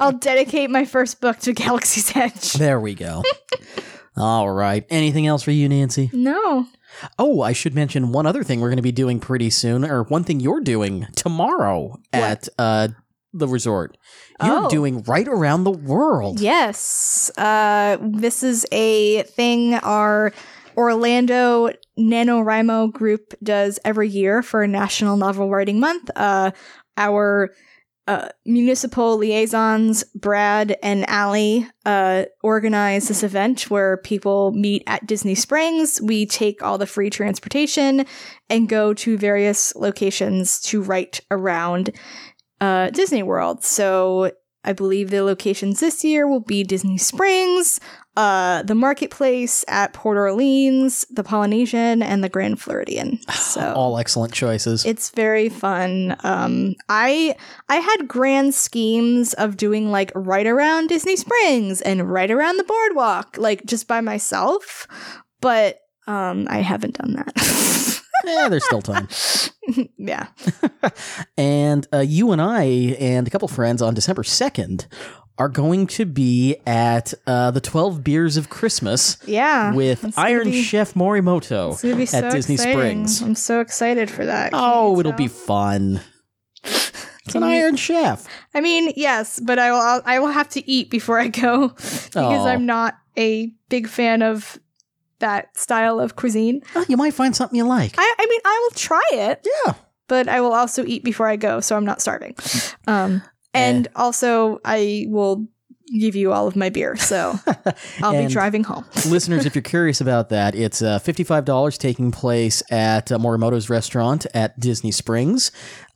I'll dedicate my first book to Galaxy's Edge. There we go. All right. Anything else for you, Nancy? No. Oh, I should mention one other thing we're going to be doing pretty soon, or one thing you're doing tomorrow what? at uh, the resort. You're oh. doing Right Around the World. Yes. Uh, this is a thing our Orlando NaNoWriMo group does every year for National Novel Writing Month. Uh, our uh, municipal liaisons Brad and Allie uh, organize this event where people meet at Disney Springs. We take all the free transportation and go to various locations to write around uh, Disney World. So I believe the locations this year will be Disney Springs, uh, the Marketplace at Port Orleans, the Polynesian, and the Grand Floridian. So all excellent choices. It's very fun. Um, I I had grand schemes of doing like right around Disney Springs and right around the boardwalk, like just by myself. But um, I haven't done that. Yeah, there's still time. Yeah. And uh, you and I and a couple friends on December second are going to be at uh, the twelve Beers of Christmas. Yeah, with Iron be, Chef Morimoto at so Disney exciting. Springs. I'm so excited for that. Can oh, it'll tell? be fun. It's an you, Iron Chef. I mean, yes, but I will. I will have to eat before I go because oh. I'm not a big fan of that style of cuisine. Oh, you might find something you like. I, I mean, I will try it. Yeah, but I will also eat before I go, so I'm not starving. Um. And also, I will give you all of my beer, so I'll be driving home. Listeners, if you're curious about that, it's uh, fifty-five dollars taking place at uh, Morimoto's Restaurant at Disney Springs,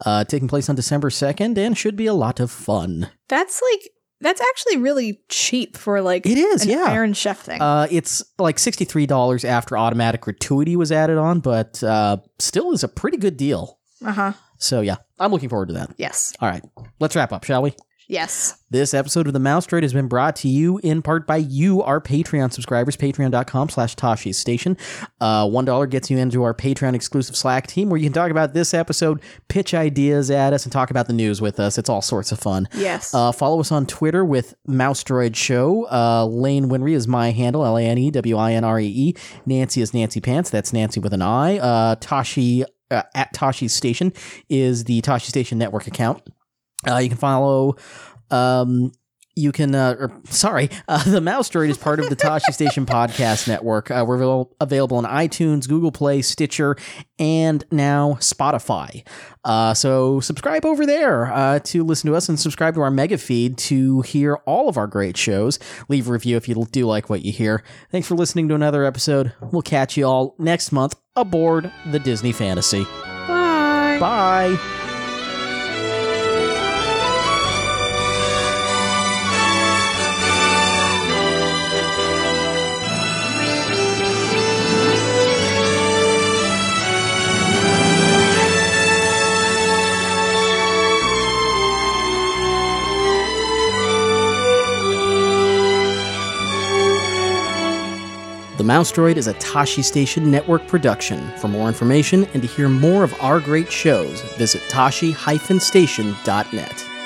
uh, taking place on December second, and should be a lot of fun. That's like... That's actually really cheap for like it is, an yeah. Iron Chef thing. Uh, it's like sixty-three dollars after automatic gratuity was added on, but uh, still is a pretty good deal. Uh-huh. So, yeah, I'm looking forward to that. Yes. All right. Let's wrap up, shall we? Yes. This episode of The Mouse Trade has been brought to you in part by you, our Patreon subscribers, patreon.com slash Tosche Station. Uh, one dollar gets you into our Patreon exclusive Slack team where you can talk about this episode, pitch ideas at us, and talk about the news with us. It's all sorts of fun. Yes. Uh, follow us on Twitter with Mouse Droid Show. Uh, Lane Winry is my handle, L A N E W I N R E E. Nancy is Nancy Pants. That's Nancy with an I. Uh, Tosche uh, at Tosche Station is the Tosche Station Network account. Uh, you can follow, um, you can, uh, or, sorry, uh, The Mouse Droid is part of the Tosche Station Podcast Network. Uh, we're available on iTunes, Google Play, Stitcher, and now Spotify. Uh, so subscribe over there uh, to listen to us, and subscribe to our mega feed to hear all of our great shows. Leave a review if you do like what you hear. Thanks for listening to another episode. We'll catch you all next month aboard the Disney Fantasy. Bye. Bye. The Mouse Droid is a Tosche Station Network production. For more information and to hear more of our great shows, visit tosche dash station dot net.